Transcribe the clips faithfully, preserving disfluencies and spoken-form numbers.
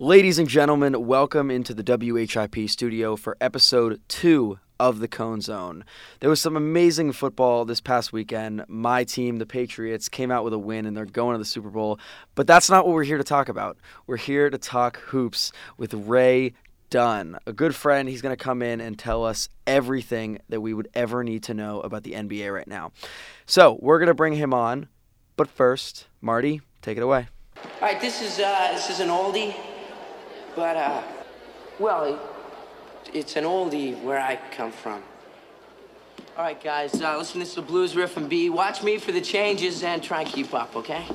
Ladies and gentlemen, welcome into the W H I P studio for episode two of The Cone Zone. There was some amazing football this past weekend. My team, the Patriots, came out with a win and they're going to the Super Bowl. But that's not what we're here to talk about. We're here to talk hoops with Ray Dunne, a good friend. He's going to come in and tell us everything that we would ever need to know about the N B A right now. So we're going to bring him on. But first, Marty, take it away. All right, this is uh, this is an oldie, but uh, well. It- It's an oldie where I come from. All right, guys, uh, listen, this is the blues riff and B. Watch me for the changes and try and keep up, okay?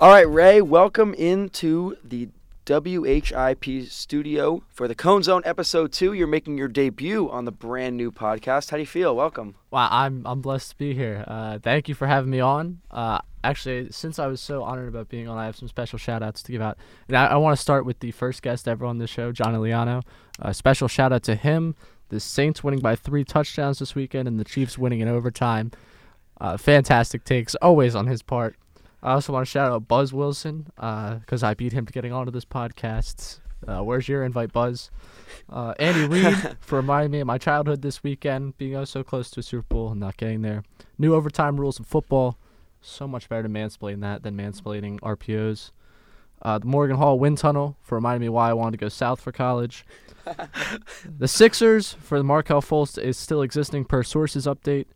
All right, Ray, welcome into the W H I P studio for the Cone Zone episode two. You're making your debut on the brand new podcast. How do you feel? Welcome. Wow, I'm I'm blessed to be here. Uh, thank you for having me on. Uh, actually, since I was so honored about being on, I have some special shout outs to give out. And I, I want to start with the first guest ever on this show, John Iliano. A uh, special shout out to him. The Saints winning by three touchdowns this weekend and the Chiefs winning in overtime. Uh, fantastic takes always on his part. I also want to shout out Buzz Wilson because uh, I beat him to getting onto this podcast. Uh, where's your invite, Buzz? Uh, Andy Reid for reminding me of my childhood this weekend, being oh so close to a Super Bowl and not getting there. New overtime rules in football. So much better to mansplain that than mansplaining R P Os. Uh, the Morgan Hall wind tunnel for reminding me why I wanted to go south for college. The Sixers for the Markelle Fultz is still existing per sources update.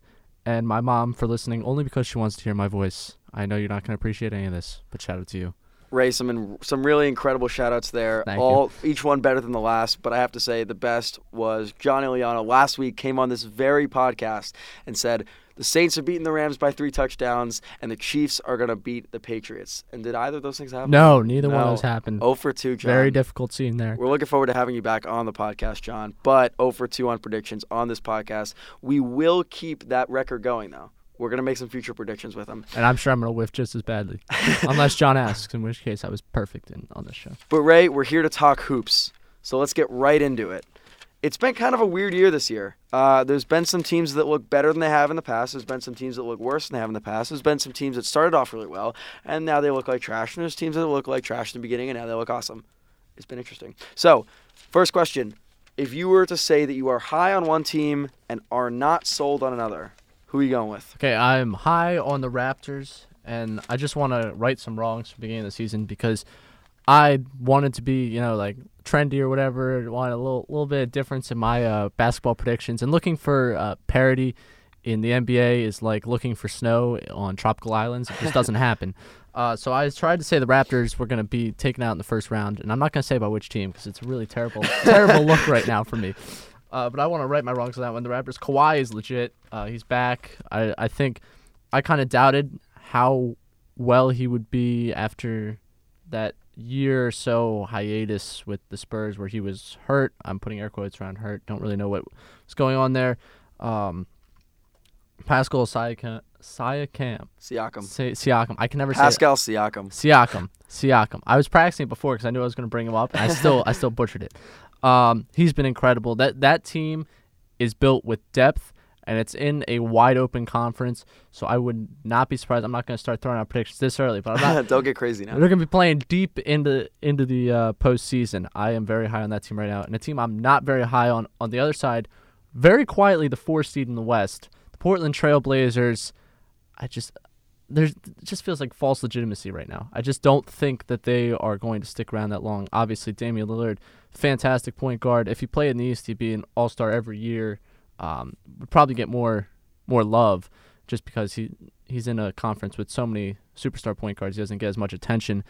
And my mom for listening only because she wants to hear my voice. I know you're not going to appreciate any of this, but shout out to you. Ray, some in, some really incredible shout-outs there. Thank All you. Each one better than the last, but I have to say the best was John Iliano. Last week came on this very podcast and said, the Saints are beating the Rams by three touchdowns, and the Chiefs are going to beat the Patriots. And did either of those things happen? No, neither no. one of those happened. oh for two, John. Very difficult scene there. We're looking forward to having you back on the podcast, John, but oh for two on predictions on this podcast. We will keep that record going, though. We're going to make some future predictions with him. And I'm sure I'm going to whiff just as badly. Unless John asks, in which case I was perfect in on this show. But, Ray, we're here to talk hoops. So let's get right into it. It's been kind of a weird year this year. Uh, there's been some teams that look better than they have in the past. There's been some teams that look worse than they have in the past. There's been some teams that started off really well, and now they look like trash. And there's teams that look like trash in the beginning, and now they look awesome. It's been interesting. So, first question. If you were to say that you are high on one team and are not sold on another, who are you going with? Okay, I'm high on the Raptors, and I just want to right some wrongs from the beginning of the season because I wanted to be, you know, like trendy or whatever, wanted a little little bit of difference in my uh, basketball predictions. And looking for uh, parity in the N B A is like looking for snow on tropical islands. It just doesn't happen. Uh, so I tried to say the Raptors were going to be taken out in the first round, and I'm not going to say by which team because it's a really terrible, terrible look right now for me. Uh, but I want to right my wrongs on that one. The Raptors, Kawhi is legit. Uh, he's back. I, I think I kind of doubted how well he would be after that year or so hiatus with the Spurs where he was hurt. I'm putting air quotes around hurt. Don't really know what was going on there. Um, Pascal Siakam. Siakam. Siakam. Si- Siakam. I can never Pascal say Pascal Siakam. Siakam. Siakam. I was practicing it before because I knew I was going to bring him up, and I still, I still butchered it. Um, he's been incredible. That that team is built with depth, and it's in a wide open conference. So I would not be surprised. I'm not going to start throwing out predictions this early, but I'm not, don't get crazy now. They're going to be playing deep into into the uh, postseason. I am very high on that team right now, and a team I'm not very high on on the other side. Very quietly, the four seed in the West, the Portland Trail Blazers. I just there's it just feels like false legitimacy right now. I just don't think that they are going to stick around that long. Obviously, Damian Lillard. Fantastic point guard. If he played in the East, he'd be an all-star every year. Um, would probably get more more love just because he he's in a conference with so many superstar point guards. He doesn't get as much attention.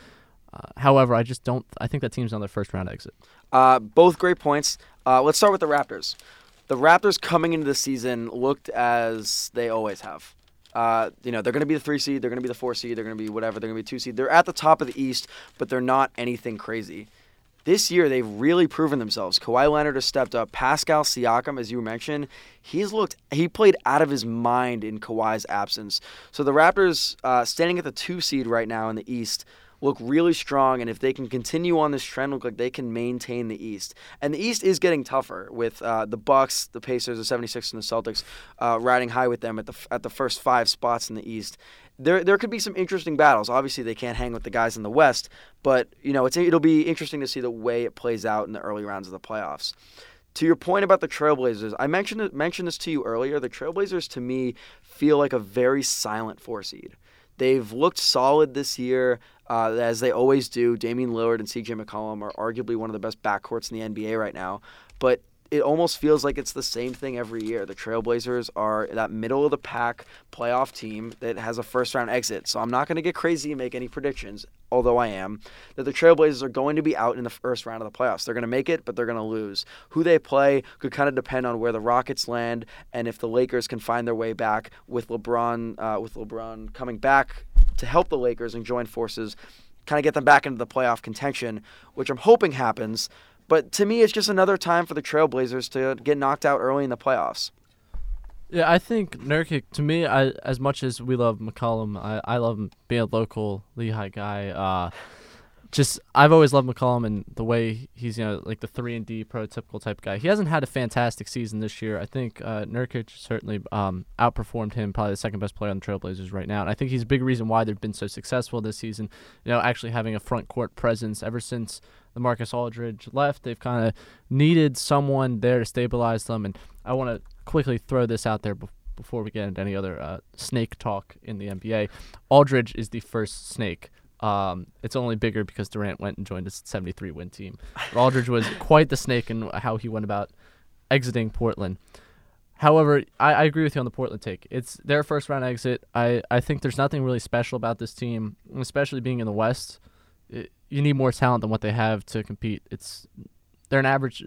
Uh, however, I just don't. I think that team's on their first-round exit. Uh, both great points. Uh, let's start with the Raptors. The Raptors coming into the season looked as they always have. Uh, you know, they're going to be the three seed. They're going to be the four seed. They're going to be whatever. They're going to be two seed. They're at the top of the East, but they're not anything crazy. This year, they've really proven themselves. Kawhi Leonard has stepped up. Pascal Siakam, as you mentioned, he's looked. He played out of his mind in Kawhi's absence. So the Raptors, uh, standing at the two seed right now in the East, look really strong, and if they can continue on this trend, look like they can maintain the East. And the East is getting tougher with uh, the Bucks, the Pacers, the 76ers, and the Celtics uh, riding high with them at the at the first five spots in the East. There there could be some interesting battles. Obviously, they can't hang with the guys in the West, but you know it's it'll be interesting to see the way it plays out in the early rounds of the playoffs. To your point about the Trailblazers, I mentioned mentioned this to you earlier. The Trailblazers, to me, feel like a very silent four seed. They've looked solid this year, uh, as they always do. Damian Lillard and C J McCollum are arguably one of the best backcourts in the N B A right now, but it almost feels like it's the same thing every year. The Trailblazers are that middle-of-the-pack playoff team that has a first-round exit, so I'm not going to get crazy and make any predictions, although I am, that the Trailblazers are going to be out in the first round of the playoffs. They're going to make it, but they're going to lose. Who they play could kind of depend on where the Rockets land and if the Lakers can find their way back with LeBron, uh, with LeBron coming back to help the Lakers and join forces, kind of get them back into the playoff contention, which I'm hoping happens. But to me, it's just another time for the Trailblazers to get knocked out early in the playoffs. Yeah, I think Nurkic, to me, I, as much as we love McCollum, I, I love him being a local Lehigh guy. Uh, just I've always loved McCollum and the way he's, you know, like the three and D prototypical type guy. He hasn't had a fantastic season this year. I think uh, Nurkic certainly um, outperformed him, probably the second best player on the Trailblazers right now. And I think he's a big reason why they've been so successful this season, you know, actually having a front court presence ever since the Marcus Aldridge left. They've kind of needed someone there to stabilize them. And I want to quickly throw this out there be- before we get into any other uh, snake talk in the N B A. Aldridge is the first snake. Um, it's only bigger because Durant went and joined a seventy-three win team. But Aldridge was quite the snake in how he went about exiting Portland. However, I, I agree with you on the Portland take. It's their first-round exit. I-, I think there's nothing really special about this team, especially being in the West. It, you need more talent than what they have to compete. It's they're an average,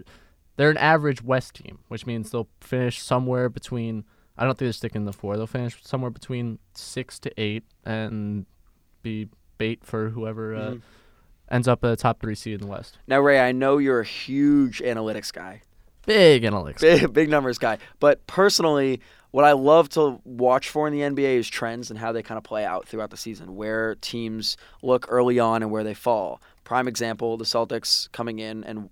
they're an average West team, which means they'll finish somewhere between. I don't think they're sticking the four. They'll finish somewhere between six to eight and be bait for whoever uh, mm-hmm. ends up at the top three seed in the West. Now, Ray, I know you're a huge analytics guy, big analytics, big, big numbers guy. But personally, what I love to watch for in the N B A is trends and how they kind of play out throughout the season, where teams look early on and where they fall. Prime example, the Celtics coming in and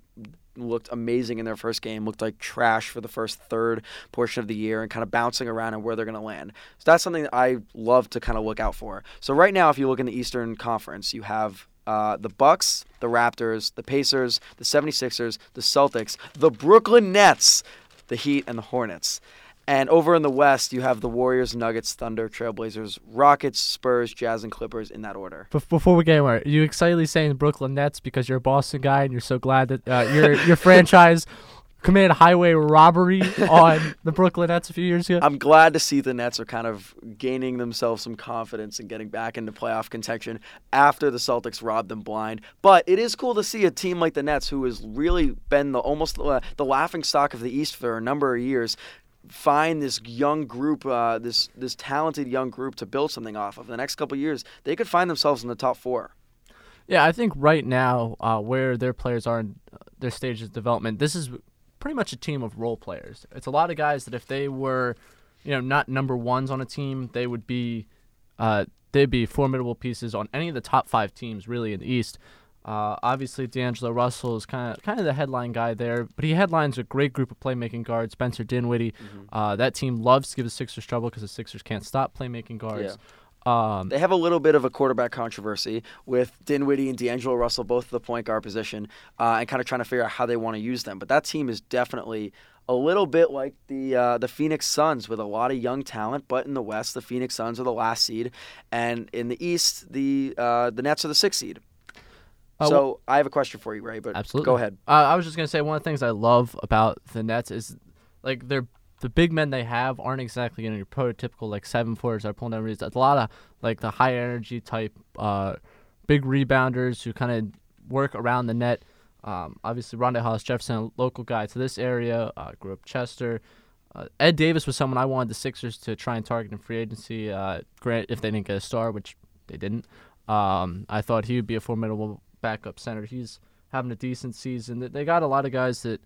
looked amazing in their first game, looked like trash for the first third portion of the year and kind of bouncing around and where they're going to land. So that's something that I love to kind of look out for. So right now, if you look in the Eastern Conference, you have Uh, the Bucks, the Raptors, the Pacers, the 76ers, the Celtics, the Brooklyn Nets, the Heat, and the Hornets. And over in the West, you have the Warriors, Nuggets, Thunder, Trailblazers, Rockets, Spurs, Jazz, and Clippers in that order. Before we get anywhere, are you excitedly saying Brooklyn Nets because you're a Boston guy and you're so glad that uh, your your franchise committed highway robbery on the Brooklyn Nets a few years ago? I'm glad to see the Nets are kind of gaining themselves some confidence and getting back into playoff contention after the Celtics robbed them blind. But it is cool to see a team like the Nets, who has really been the almost uh, the laughingstock of the East for a number of years, find this young group, uh, this this talented young group to build something off of. The next couple of years, they could find themselves in the top four. Yeah, I think right now uh, where their players are in their stages of development, this is pretty much a team of role players. It's a lot of guys that if they were, you know, not number ones on a team, they would be, uh, they'd be formidable pieces on any of the top five teams really in the East. Uh, obviously, D'Angelo Russell is kind of kind of the headline guy there, but he headlines a great group of playmaking guards. Spencer Dinwiddie, mm-hmm. uh, that team loves to give the Sixers trouble because the Sixers can't stop playmaking guards. Yeah. Um, they have a little bit of a quarterback controversy with Dinwiddie and D'Angelo Russell, both at the point guard position, uh, and kind of trying to figure out how they want to use them. But that team is definitely a little bit like the uh, the Phoenix Suns with a lot of young talent, but in the West, the Phoenix Suns are the last seed, and in the East, the uh, the Nets are the sixth seed. So I have a question for you, Ray, but absolutely. Go ahead. Uh, I was just going to say one of the things I love about the Nets is like they're the big men they have aren't exactly, you know, your prototypical like seven-footers that are pulling down rebounds. It's a lot of like the high-energy type uh, big rebounders who kind of work around the net. Um, obviously, Rondae Hollis-Jefferson, a local guy to this area, uh, grew up Chester. Uh, Ed Davis was someone I wanted the Sixers to try and target in free agency. Uh, Grant, if they didn't get a star, which they didn't, um, I thought he would be a formidable backup center. He's having a decent season. They got a lot of guys that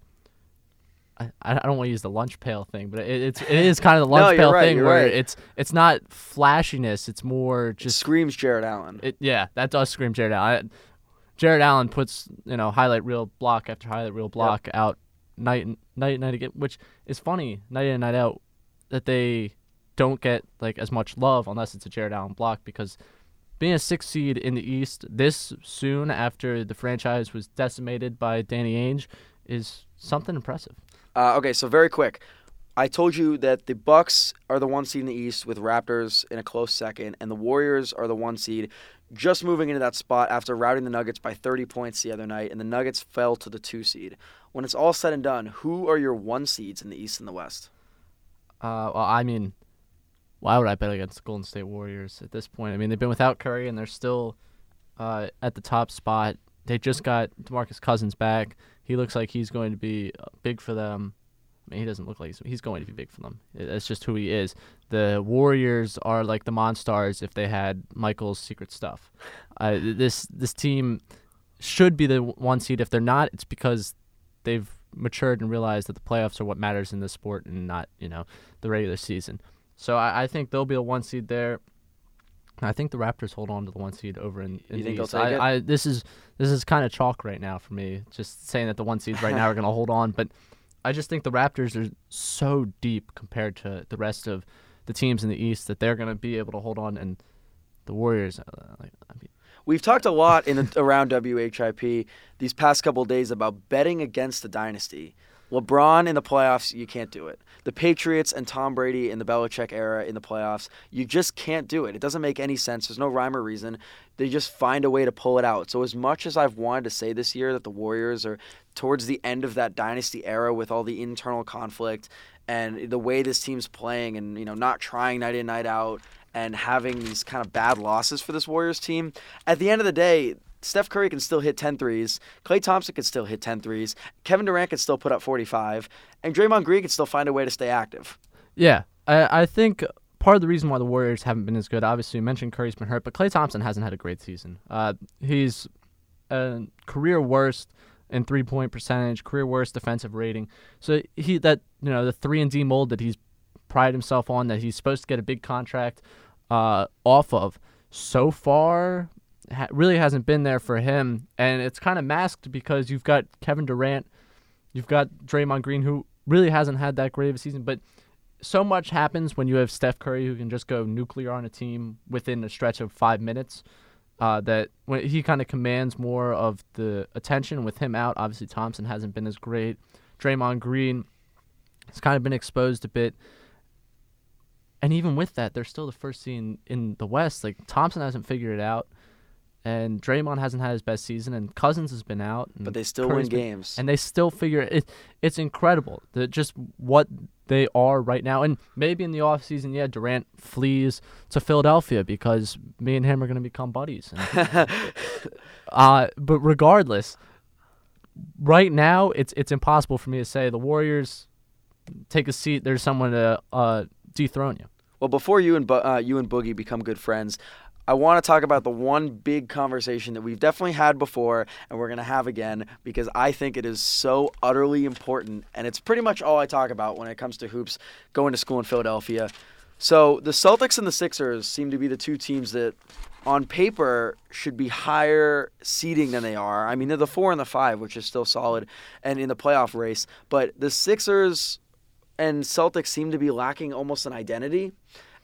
I, I don't want to use the lunch pail thing, but it, it's it is kind of the lunch no, pail right, thing where right. it's it's not flashiness. It's more just it screams Jared Allen. It, yeah, that does scream Jared Allen. I, Jared Allen puts you know highlight reel block after highlight reel block yep. out night and night and night again, which is funny night in and night out that they don't get like as much love unless it's a Jared Allen block, because being a sixth seed in the East this soon after the franchise was decimated by Danny Ainge is something impressive. Uh, okay, so very quick. I told you that the Bucks are the one seed in the East with Raptors in a close second, and the Warriors are the one seed just moving into that spot after routing the Nuggets by thirty points the other night, and the Nuggets fell to the two seed. When it's all said and done, who are your one seeds in the East and the West? Uh, well, I mean, why would I bet against the Golden State Warriors at this point? I mean, they've been without Curry, and they're still uh, at the top spot. They just got DeMarcus Cousins back. He looks like he's going to be big for them. I mean, he doesn't look like he's, he's going to be big for them. That's just who he is. The Warriors are like the Monstars if they had Michael's secret stuff. Uh, this this team should be the one seed. If they're not, it's because they've matured and realized that the playoffs are what matters in this sport and not, you know, the regular season. So I, I think they'll be a one seed there. I think the Raptors hold on to the one seed over in, in you think the East. They'll take I, it? I, this is this is kind of chalk right now for me. Just saying that the one seeds right now are going to hold on, but I just think the Raptors are so deep compared to the rest of the teams in the East that they're going to be able to hold on. And the Warriors, uh, like, I mean, we've talked a lot in the, around W H I P these past couple of days about betting against the dynasty. LeBron in the playoffs, you can't do it. The Patriots and Tom Brady in the Belichick era in the playoffs, you just can't do it. It doesn't make any sense. There's no rhyme or reason. They just find a way to pull it out. So as much as I've wanted to say this year that the Warriors are towards the end of that dynasty era with all the internal conflict and the way this team's playing and, you know, not trying night in, night out and having these kind of bad losses for this Warriors team, at the end of the day, Steph Curry can still hit ten threes. Klay Thompson can still hit ten threes. Kevin Durant can still put up forty-five. And Draymond Green can still find a way to stay active. Yeah. I, I think part of the reason why the Warriors haven't been as good, obviously you mentioned Curry's been hurt, but Klay Thompson hasn't had a great season. Uh, he's a career worst in three-point percentage, career worst defensive rating. So he that you know the three and D mold that he's prided himself on, that he's supposed to get a big contract uh, off of, so far really hasn't been there for him, and it's kind of masked because you've got Kevin Durant, you've got Draymond Green, who really hasn't had that great of a season, but so much happens when you have Steph Curry, who can just go nuclear on a team within a stretch of five minutes, uh, that when he kind of commands more of the attention with him out. Obviously, Thompson hasn't been as great. Draymond Green has kind of been exposed a bit. And even with that, they're still the first seed in, in the West. Like, Thompson hasn't figured it out. And Draymond hasn't had his best season, and Cousins has been out. But they still Curry's win been, games. And they still figure it. it it's incredible that just what they are right now. And maybe in the offseason, yeah, Durant flees to Philadelphia because me and him are going to become buddies. And, uh, but regardless, right now, it's it's impossible for me to say the Warriors take a seat. There's someone to uh, dethrone you. Well, before you and uh, you and Boogie become good friends, I want to talk about the one big conversation that we've definitely had before and we're going to have again, because I think it is so utterly important, and it's pretty much all I talk about when it comes to hoops going to school in Philadelphia. So the Celtics and the Sixers seem to be the two teams that on paper should be higher seeding than they are. I mean, they're the four and the five, which is still solid, and in the playoff race. But the Sixers and Celtics seem to be lacking almost an identity.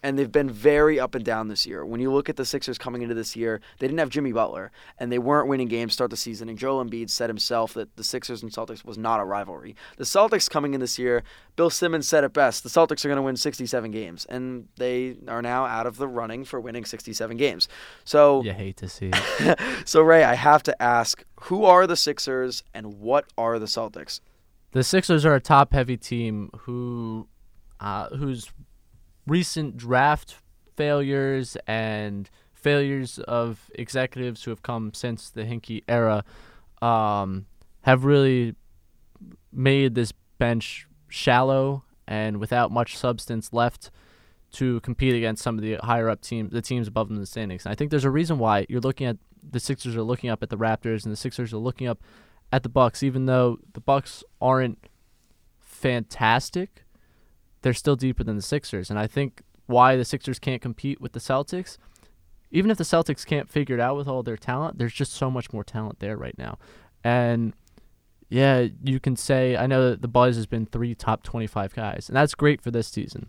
And they've been very up and down this year. When you look at the Sixers coming into this year, they didn't have Jimmy Butler, and they weren't winning games start the season. And Joel Embiid said himself that the Sixers and Celtics was not a rivalry. The Celtics coming in this year, Bill Simmons said it best, the Celtics are going to win sixty-seven games. And they are now out of the running for winning sixty-seven games. So you hate to see it. So, Ray, I have to ask, who are the Sixers and what are the Celtics? The Sixers are a top-heavy team who uh, who's... recent draft failures and failures of executives who have come since the Hinkie era um, have really made this bench shallow and without much substance left to compete against some of the higher-up teams, the teams above them in the standings. And I think there's a reason why you're looking at the Sixers are looking up at the Raptors and the Sixers are looking up at the Bucks, even though the Bucks aren't fantastic, they're still deeper than the Sixers. And I think why the Sixers can't compete with the Celtics, even if the Celtics can't figure it out with all their talent, there's just so much more talent there right now. And yeah, you can say, I know that the buzz has been three top twenty-five guys, and that's great for this season.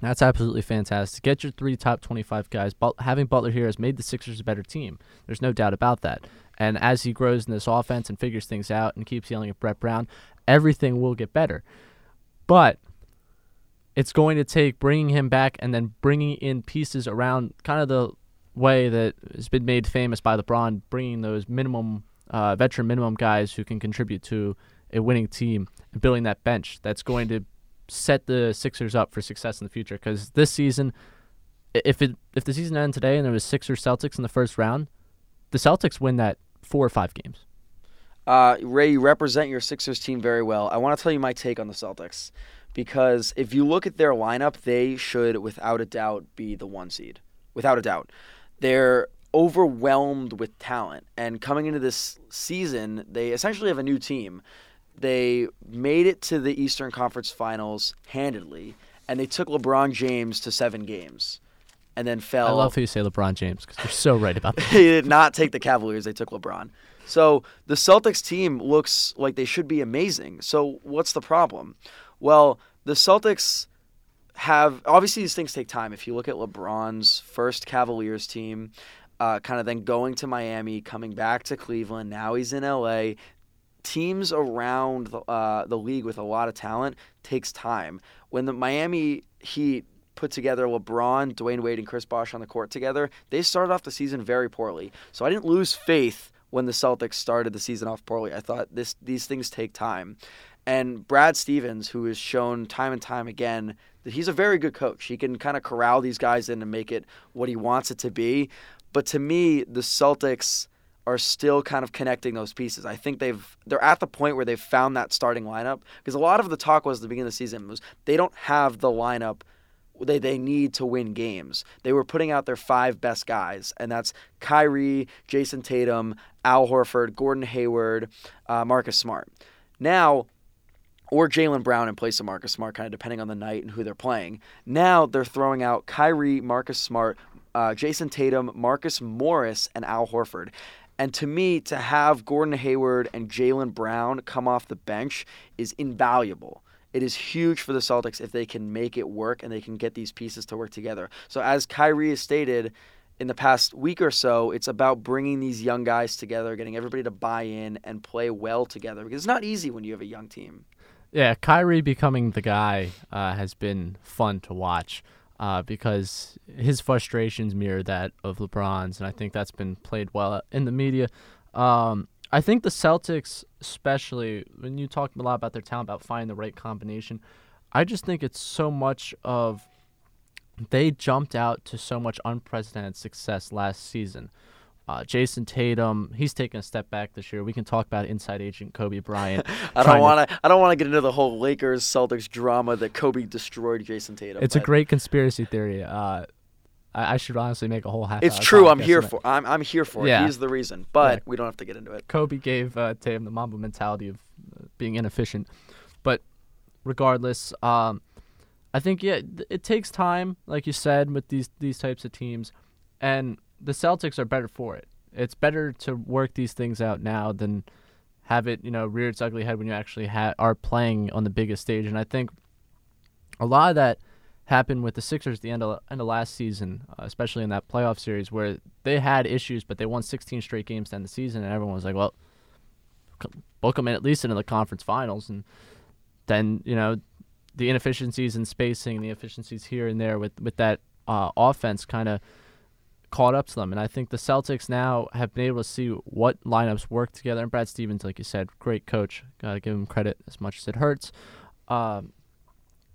That's absolutely fantastic. Get your three top twenty-five guys. But having Butler here has made the Sixers a better team. There's no doubt about that. And as he grows in this offense and figures things out and keeps yelling at Brett Brown, everything will get better. But it's going to take bringing him back and then bringing in pieces around, kind of the way that has been made famous by LeBron, bringing those minimum, uh, veteran minimum guys who can contribute to a winning team and building that bench. That's going to set the Sixers up for success in the future. Because this season, if it if the season ended today and there was Sixers Celtics in the first round, the Celtics win that four or five games. Uh, Ray, you represent your Sixers team very well. I want to tell you my take on the Celtics. Because if you look at their lineup, they should, without a doubt, be the one seed. Without a doubt. They're overwhelmed with talent. And coming into this season, they essentially have a new team. They made it to the Eastern Conference Finals handedly, and they took LeBron James to seven games and then fell. I love how you say LeBron James because you're so right about that. They did not take the Cavaliers. They took LeBron. So the Celtics team looks like they should be amazing. So what's the problem? Well, the Celtics have – obviously these things take time. If you look at LeBron's first Cavaliers team, uh, kind of then going to Miami, coming back to Cleveland, now he's in L A. Teams around uh, the league with a lot of talent takes time. When the Miami Heat put together LeBron, Dwayne Wade, and Chris Bosh on the court together, they started off the season very poorly. So I didn't lose faith when the Celtics started the season off poorly. I thought this these things take time. And Brad Stevens, who has shown time and time again that he's a very good coach. He can kind of corral these guys in and make it what he wants it to be. But to me, the Celtics are still kind of connecting those pieces. I think they've, they're at the point where they've found that starting lineup. Because a lot of the talk was at the beginning of the season was they don't have the lineup they, they need to win games. They were putting out their five best guys, and that's Kyrie, Jason Tatum, Al Horford, Gordon Hayward, uh, Marcus Smart. Now... or Jaylen Brown in place of Marcus Smart, kind of depending on the night and who they're playing. Now they're throwing out Kyrie, Marcus Smart, uh, Jason Tatum, Marcus Morris, and Al Horford. And to me, to have Gordon Hayward and Jaylen Brown come off the bench is invaluable. It is huge for the Celtics if they can make it work and they can get these pieces to work together. So as Kyrie has stated in the past week or so, it's about bringing these young guys together, getting everybody to buy in and play well together. Because it's not easy when you have a young team. Yeah, Kyrie becoming the guy uh, has been fun to watch uh, because his frustrations mirror that of LeBron's, and I think that's been played well in the media. Um, I think the Celtics, especially, when you talk a lot about their talent, about finding the right combination, I just think it's so much of they jumped out to so much unprecedented success last season. Uh, Jason Tatum, he's taken a step back this year. We can talk about inside agent Kobe Bryant. I don't want to. I don't want to get into the whole Lakers Celtics drama that Kobe destroyed Jason Tatum. It's but. a great conspiracy theory. Uh, I, I should honestly make a whole half. It's true. I'm here for. I'm I'm here for. Yeah. It. He's the reason, but yeah. We don't have to get into it. Kobe gave uh, Tatum the Mamba mentality of being inefficient, but regardless, um, I think yeah, it takes time, like you said, with these these types of teams, and. The Celtics are better for it. It's better to work these things out now than have it, you know, rear its ugly head when you actually ha- are playing on the biggest stage. And I think a lot of that happened with the Sixers at the end of, end of last season, uh, especially in that playoff series where they had issues, but they won sixteen straight games to end the season, and everyone was like, well, book them in at least into the conference finals. And then, you know, the inefficiencies in spacing, the efficiencies here and there with, with that uh, offense kind of caught up to them. And I think the Celtics now have been able to see what lineups work together. And Brad Stevens, like you said, great coach. Gotta give him credit as much as it hurts. Um,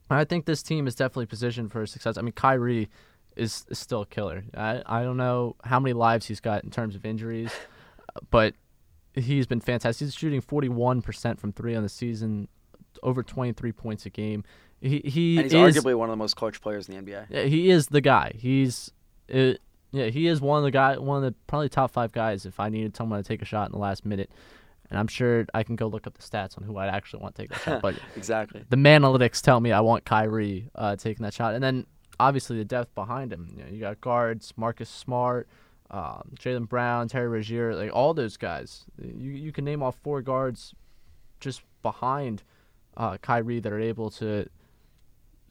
I think this team is definitely positioned for success. I mean, Kyrie is, is still a killer. I, I don't know how many lives he's got in terms of injuries, but he's been fantastic. He's shooting forty-one percent from three on the season, over twenty-three points a game. He, he and he's is, arguably one of the most clutch players in the N B A. Yeah, he is the guy. He's... It, Yeah, he is one of the guy, one of the probably top five guys if I needed someone to take a shot in the last minute. And I'm sure I can go look up the stats on who I actually want to take that shot. But exactly. The Manalytics tell me I want Kyrie uh, taking that shot. And then, obviously, the depth behind him. You know, you got guards, Marcus Smart, um, Jaylen Brown, Terry Rozier, like all those guys. You you can name off four guards just behind uh, Kyrie that are able to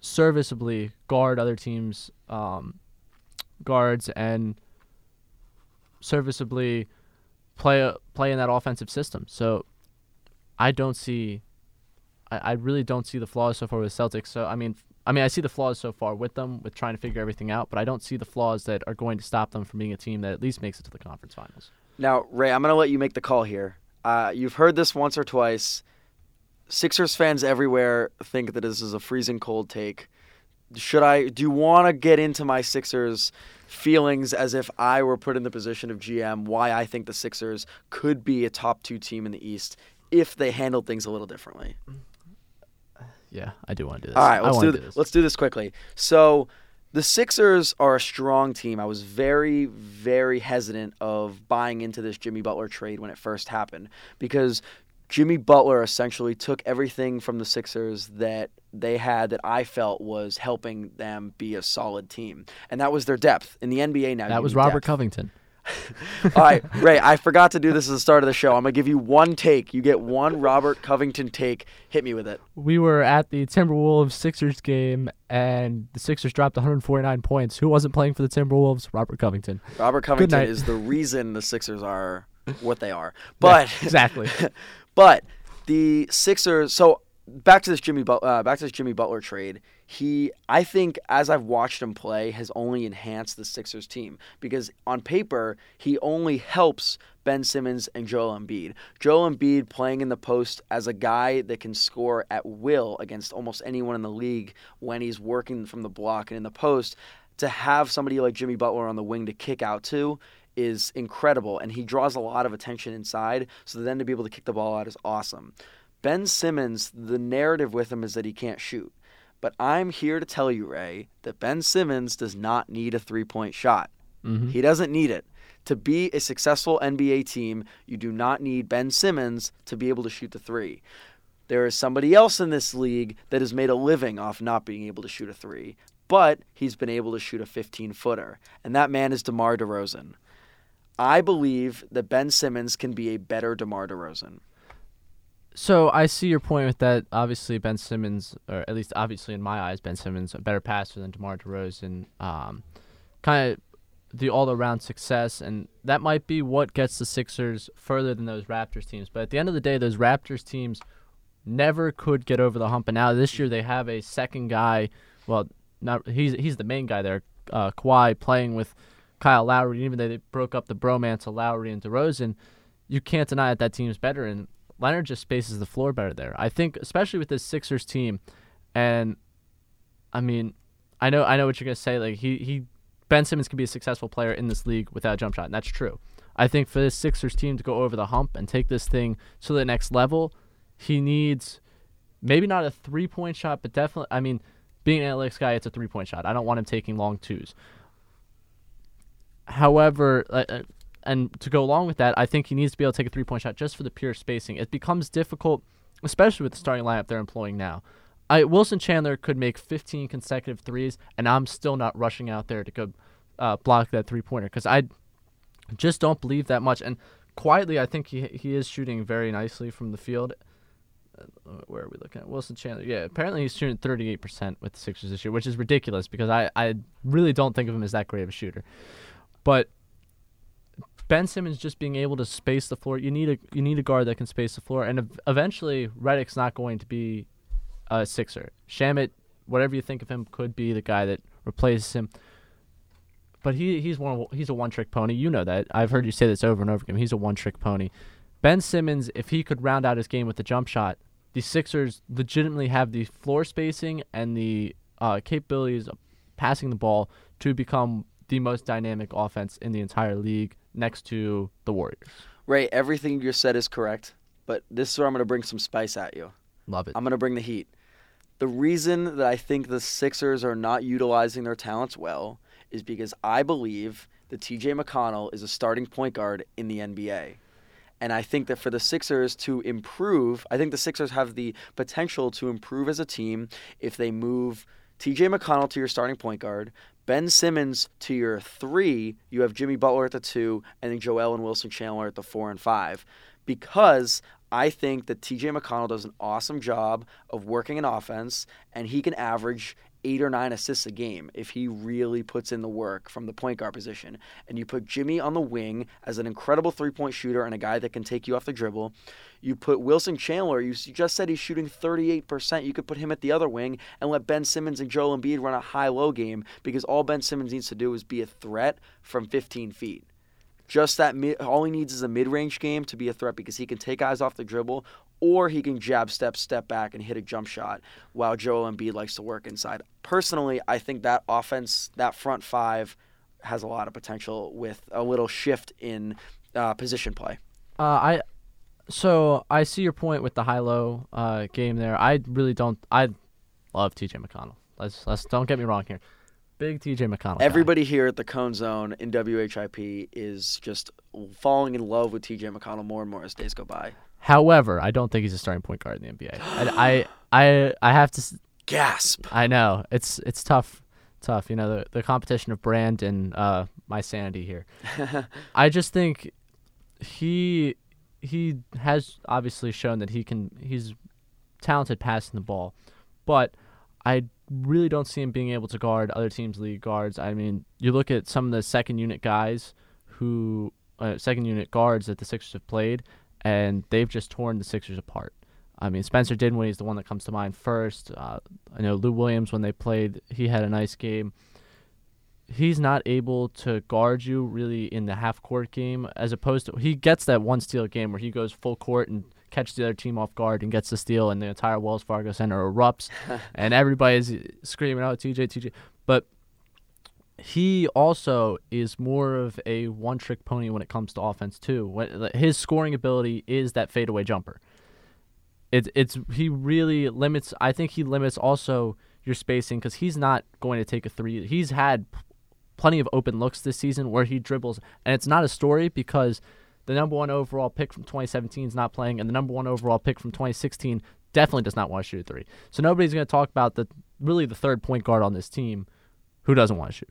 serviceably guard other teams' um, guards and serviceably play play in that offensive system. So I don't see I, I really don't see the flaws so far with Celtics. So I mean I mean I see the flaws so far with them with trying to figure everything out, but I don't see the flaws that are going to stop them from being a team that at least makes it to the conference finals. Now, Ray, I'm going to let you make the call here. Uh, you've heard this once or twice. Sixers fans everywhere think that this is a freezing cold take. Should I do you want to get into my Sixers feelings as if I were put in the position of G M, why I think the Sixers could be a top two team in the East if they handled things a little differently? Yeah, I do want to do this. All right, let's do, th- do this. Let's do this quickly. So the Sixers are a strong team. I was very, very hesitant of buying into this Jimmy Butler trade when it first happened because Jimmy Butler essentially took everything from the Sixers that they had that I felt was helping them be a solid team. And that was their depth. In the N B A now. That was Robert depth. Covington. All right, Ray, I forgot to do this at the start of the show. I'm going to give you one take. You get one Robert Covington take. Hit me with it. We were at the Timberwolves Sixers game, and the Sixers dropped one hundred forty-nine points. Who wasn't playing for the Timberwolves? Robert Covington. Robert Covington is the reason the Sixers are what they are. But yeah, exactly. But the Sixers, so back to this Jimmy uh, back to this Jimmy Butler trade. He, I think, as I've watched him play, has only enhanced the Sixers team because on paper he only helps Ben Simmons and Joel Embiid. Joel Embiid playing in the post as a guy that can score at will against almost anyone in the league when he's working from the block and in the post. To have somebody like Jimmy Butler on the wing to kick out to is incredible, and he draws a lot of attention inside, so then to be able to kick the ball out is awesome. Ben Simmons, the narrative with him is that he can't shoot, but I'm here to tell you, Ray, that Ben Simmons does not need a three-point shot. Mm-hmm. He doesn't need it. To be a successful N B A team, you do not need Ben Simmons to be able to shoot the three. There is somebody else in this league that has made a living off not being able to shoot a three, but he's been able to shoot a fifteen-footer, and that man is DeMar DeRozan. I believe that Ben Simmons can be a better DeMar DeRozan. So I see your point with that. Obviously, Ben Simmons, or at least obviously in my eyes, Ben Simmons, a better passer than DeMar DeRozan. Um, kind of the all-around success, and that might be what gets the Sixers further than those Raptors teams. But at the end of the day, those Raptors teams never could get over the hump. And now this year they have a second guy. Well, not he's he's the main guy there, uh, Kawhi, playing with Kyle Lowry, even though they broke up the bromance of Lowry and DeRozan, you can't deny that that team's better, and Leonard just spaces the floor better there. I think, especially with this Sixers team, and I mean, I know I know what you're gonna say. Like he, he Ben Simmons can be a successful player in this league without a jump shot, and that's true. I think for this Sixers team to go over the hump and take this thing to the next level, he needs maybe not a three-point shot, but definitely. I mean, being an analytics guy, it's a three-point shot. I don't want him taking long twos. However, uh, and to go along with that, I think he needs to be able to take a three-point shot just for the pure spacing. It becomes difficult, especially with the starting lineup they're employing now. I, Wilson Chandler could make fifteen consecutive threes, and I'm still not rushing out there to go uh, block that three-pointer because I just don't believe that much. And quietly, I think he he is shooting very nicely from the field. Where are we looking at? Wilson Chandler. Yeah, apparently he's shooting thirty-eight percent with the Sixers this year, which is ridiculous because I, I really don't think of him as that great of a shooter. But Ben Simmons just being able to space the floor, you need a you need a guard that can space the floor, and eventually Redick's not going to be a Sixer. Shamet, whatever you think of him, could be the guy that replaces him. But he he's one he's a one-trick pony. You know that. I've heard you say this over and over again. He's a one-trick pony. Ben Simmons, if he could round out his game with the jump shot, the Sixers legitimately have the floor spacing and the uh, capabilities of passing the ball to become the most dynamic offense in the entire league next to the Warriors. Ray, everything you said is correct, but this is where I'm going to bring some spice at you. Love it. I'm going to bring the heat. The reason that I think the Sixers are not utilizing their talents well is because I believe that T J McConnell is a starting point guard in the N B A. And I think that for the Sixers to improve, I think the Sixers have the potential to improve as a team if they move T J McConnell to your starting point guard, Ben Simmons to your three, you have Jimmy Butler at the two, and then Joel and Wilson Chandler at the four and five. Because I think that T J McConnell does an awesome job of working an offense, and he can average eight or nine assists a game if he really puts in the work from the point guard position. And you put Jimmy on the wing as an incredible three-point shooter and a guy that can take you off the dribble. You put Wilson Chandler, you just said he's shooting thirty-eight percent. You could put him at the other wing and let Ben Simmons and Joel Embiid run a high-low game, because all Ben Simmons needs to do is be a threat from fifteen feet. Just that, mid, all he needs is a mid-range game to be a threat, because he can take guys off the dribble, or he can jab, step, step back, and hit a jump shot while Joel Embiid likes to work inside. Personally, I think that offense, that front five, has a lot of potential with a little shift in uh, position play. Uh, I, So I see your point with the high-low uh, game there. I really don't – I love T J McConnell. Let's, let's don't get me wrong here. Big T J McConnell. Everybody guy. Here at the Cone Zone in W H I P is just falling in love with T J McConnell more and more as days go by. However, I don't think he's a starting point guard in the N B A. I, I, I, I have to gasp. I know it's it's tough, tough. You know the, the competition of brand and uh, my sanity here. I just think he he has obviously shown that he can. He's talented passing the ball, but I really don't see him being able to guard other teams' league guards. I mean, you look at some of the second unit guys who uh, second unit guards that the Sixers have played, and they've just torn the Sixers apart. I mean, Spencer Dinwiddie is the one that comes to mind first. Uh, I know Lou Williams, when they played, he had a nice game. He's not able to guard you really in the half-court game, as opposed to he gets that one steal game where he goes full court and catches the other team off guard and gets the steal, and the entire Wells Fargo Center erupts, and everybody's screaming out, oh, T J, T J. But he also is more of a one-trick pony when it comes to offense, too. When, his scoring ability is that fadeaway jumper. It, it's he really limits – I think he limits also your spacing, because he's not going to take a three. He's had p- plenty of open looks this season where he dribbles, and it's not a story because the number one overall pick from twenty seventeen is not playing, and the number one overall pick from twenty sixteen definitely does not want to shoot a three. So nobody's going to talk about the really the third point guard on this team who doesn't want to shoot.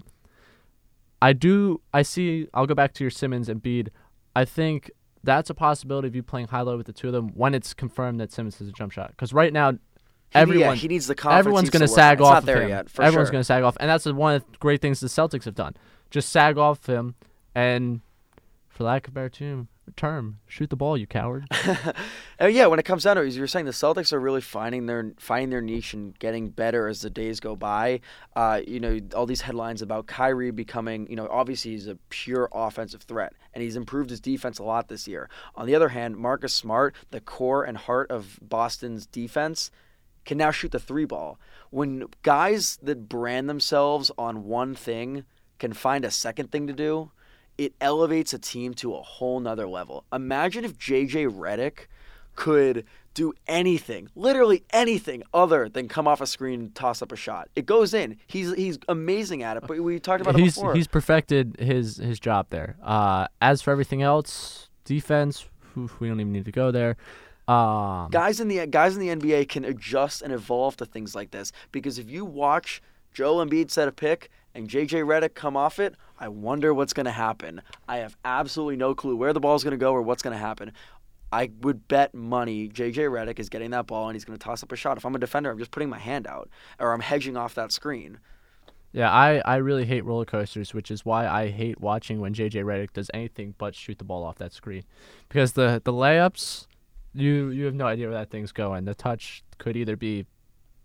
I do, I see, I'll go back to your Simmons and Embiid. I think that's a possibility of you playing high-low with the two of them when it's confirmed that Simmons has a jump shot. Because right now, everyone, yeah, he needs the confidence. Everyone's going to sag off of him. Yet, everyone's sure. going to sag off. And that's one of the great things the Celtics have done. Just sag off him and, for lack of a better term, term shoot the ball, you coward. Yeah, when it comes down to it, you're saying the Celtics are really finding their finding their niche and getting better as the days go by. Uh, you know, all these headlines about Kyrie becoming, you know, obviously he's a pure offensive threat, and he's improved his defense a lot this year. On the other hand, Marcus Smart, the core and heart of Boston's defense, can now shoot the three ball. When guys that brand themselves on one thing can find a second thing to do, it elevates a team to a whole nother level. Imagine if J J. Redick could do anything, literally anything other than come off a screen and toss up a shot. It goes in. He's he's amazing at it, but we talked about he's, it before. He's perfected his, his job there. Uh, as for everything else, defense, oof, we don't even need to go there. Um, guys in the guys in the N B A can adjust and evolve to things like this, because if you watch Joel Embiid set a pick and J J. Redick come off it, I wonder what's going to happen. I have absolutely no clue where the ball's going to go or what's going to happen. I would bet money J J. Redick is getting that ball and he's going to toss up a shot. If I'm a defender, I'm just putting my hand out, or I'm hedging off that screen. Yeah, I, I really hate roller coasters, which is why I hate watching when J J. Redick does anything but shoot the ball off that screen. Because the, the layups, you, you have no idea where that thing's going. The touch could either be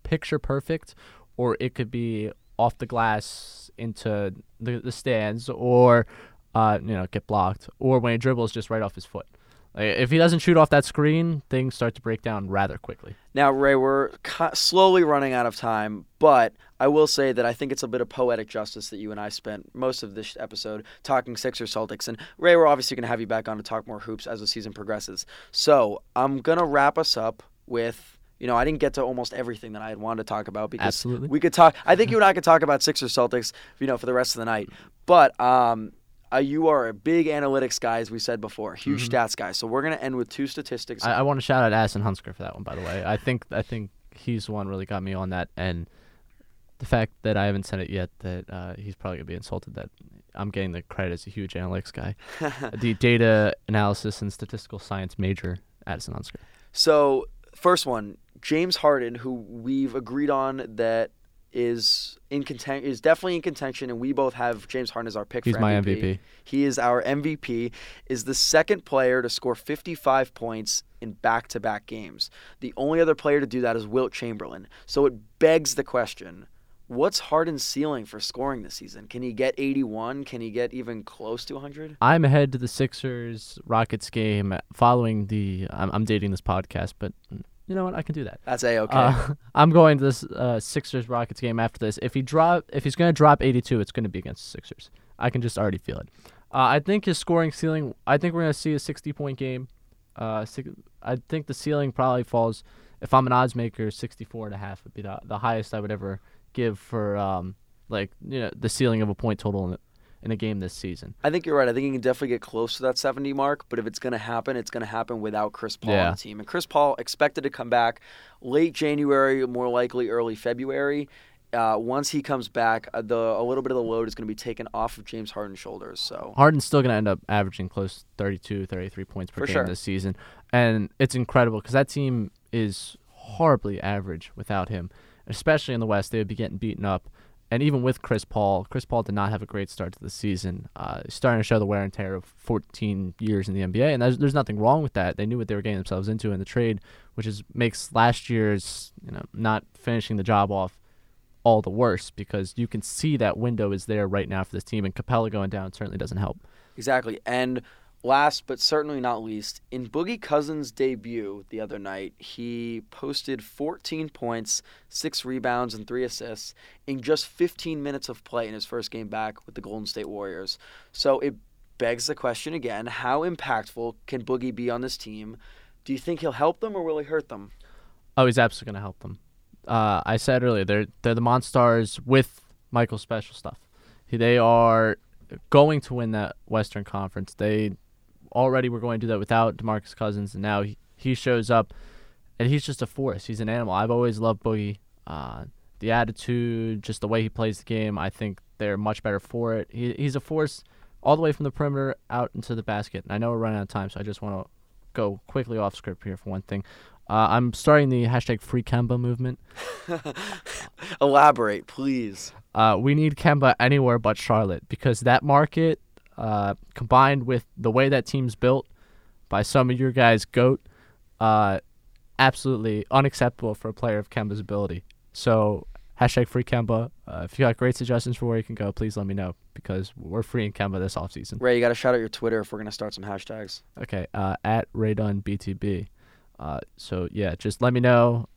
picture perfect, or it could be off the glass into the, the stands, or uh, you know, get blocked, or when he dribbles, just right off his foot. Like, if he doesn't shoot off that screen, things start to break down rather quickly. Now, Ray, we're co- slowly running out of time, but I will say that I think it's a bit of poetic justice that you and I spent most of this episode talking Sixers Celtics. And, Ray, we're obviously going to have you back on to talk more hoops as the season progresses. So I'm going to wrap us up with... You know, I didn't get to almost everything that I had wanted to talk about, because Absolutely. We could talk. I think you and I could talk about Sixers Celtics, you know, for the rest of the night. But um, Uh, you are a big analytics guy, as we said before, huge mm-hmm. stats guy. So we're going to end with two statistics. I, I want to shout out Addison Hunsker for that one, by the way. I think I think he's the one really got me on that, and the fact that I haven't said it yet, that uh, he's probably going to be insulted that I'm getting the credit as a huge analytics guy. The data analysis and statistical science major, Addison Hunsker. So first one, James Harden, who we've agreed on that is in conten- is definitely in contention, and we both have James Harden as our pick. He's for M V P. He's my M V P. He is our M V P, is the second player to score fifty-five points in back-to-back games. The only other player to do that is Wilt Chamberlain. So it begs the question, what's Harden's ceiling for scoring this season? Can he get eighty-one? Can he get even close to one hundred? I'm ahead to the Sixers-Rockets game following the... I'm, I'm dating this podcast, but... You know what? I can do that. That's A-okay. Uh, I'm going to this uh, Sixers-Rockets game after this. If he drop, if he's going to drop eighty-two, it's going to be against the Sixers. I can just already feel it. Uh, I think his scoring ceiling, I think we're going to see a sixty-point game. Uh, six, I think the ceiling probably falls, if I'm an odds maker, sixty-four and a half would be the, the highest I would ever give for um like you know the ceiling of a point total in it. in a game this season. I think you're right. I think he can definitely get close to that seventy mark, but if it's going to happen, it's going to happen without Chris Paul yeah. on the team. And Chris Paul expected to come back late January, more likely early February. Uh, once he comes back, the a little bit of the load is going to be taken off of James Harden's shoulders. So Harden's still going to end up averaging close to thirty-two, thirty-three points per For game sure. this season. And it's incredible because that team is horribly average without him. Especially in the West, they would be getting beaten up. And even with Chris Paul, Chris Paul did not have a great start to the season. Uh, starting to show the wear and tear of fourteen years in the N B A, and there's, there's nothing wrong with that. They knew what they were getting themselves into in the trade, which is makes last year's you know not finishing the job off all the worse, because you can see that window is there right now for this team, and Capella going down certainly doesn't help. Exactly, and last but certainly not least, in Boogie Cousins' debut the other night, he posted fourteen points, six rebounds, and three assists in just fifteen minutes of play in his first game back with the Golden State Warriors. So it begs the question again, how impactful can Boogie be on this team? Do you think he'll help them or will he hurt them? Oh, he's absolutely going to help them. Uh, I said earlier, they're, they're the Monstars with Michael's special stuff. They are going to win that Western Conference. They already were going to do that without DeMarcus Cousins, and now he, he shows up, and he's just a force. He's an animal. I've always loved Boogie. Uh, the attitude, just the way he plays the game, I think they're much better for it. He, he's a force all the way from the perimeter out into the basket. And I know we're running out of time, so I just want to go quickly off script here for one thing. Uh, I'm starting the hashtag Free Kemba movement. Elaborate, please. Uh, we need Kemba anywhere but Charlotte, because that market, Uh, combined with the way that team's built by some of your guys' GOAT, uh, absolutely unacceptable for a player of Kemba's ability. So, hashtag Free Kemba. Uh, if you got great suggestions for where you can go, please let me know, because we're freeing Kemba this offseason. Ray, you got to shout out your Twitter if we're going to start some hashtags. Okay, uh, at Ray Dunne B T B. Uh, so, yeah, just let me know.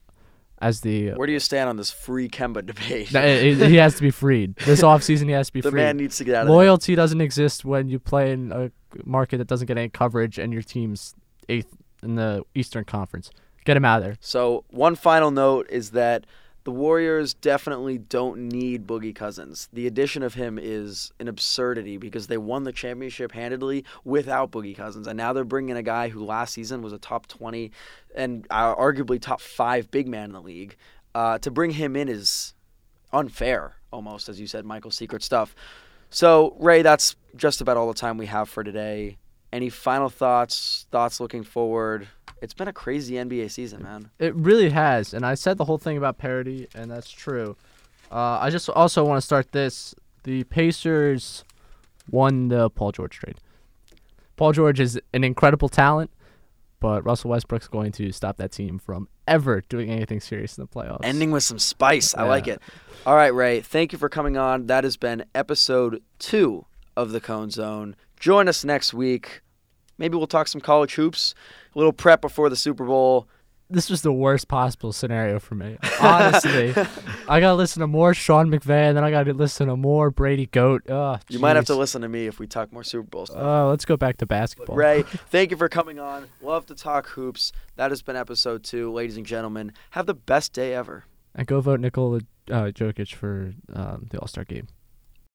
As the Where do you stand on this Free Kemba debate? He has to be freed. This offseason, he has to be the freed. The man needs to get out of there. Loyalty doesn't exist when you play in a market that doesn't get any coverage and your team's eighth in the Eastern Conference. Get him out of there. So one final note is that the Warriors definitely don't need Boogie Cousins. The addition of him is an absurdity because they won the championship handedly without Boogie Cousins, and now they're bringing in a guy who last season was a top twenty and arguably top five big man in the league. Uh, to bring him in is unfair, almost, as you said, Michael, secret stuff. So, Ray, that's just about all the time we have for today. Any final thoughts, thoughts looking forward? It's been a crazy N B A season, man. It really has, and I said the whole thing about parity, and that's true. Uh, I just also want to start this. The Pacers won the Paul George trade. Paul George is an incredible talent, but Russell Westbrook's going to stop that team from ever doing anything serious in the playoffs. Ending with some spice. I yeah. like it. All right, Ray, thank you for coming on. That has been episode two of The Cone Zone. Join us next week. Maybe we'll talk some college hoops, a little prep before the Super Bowl. This was the worst possible scenario for me. Honestly, I got to listen to more Sean McVay, and then I got to listen to more Brady Goat. Oh, you might have to listen to me if we talk more Super Bowl stuff. Oh, uh, let's go back to basketball. But Ray, thank you for coming on. Love to talk hoops. That has been episode two. Ladies and gentlemen, have the best day ever. And go vote Nikola uh, Jokic for um, the All-Star game.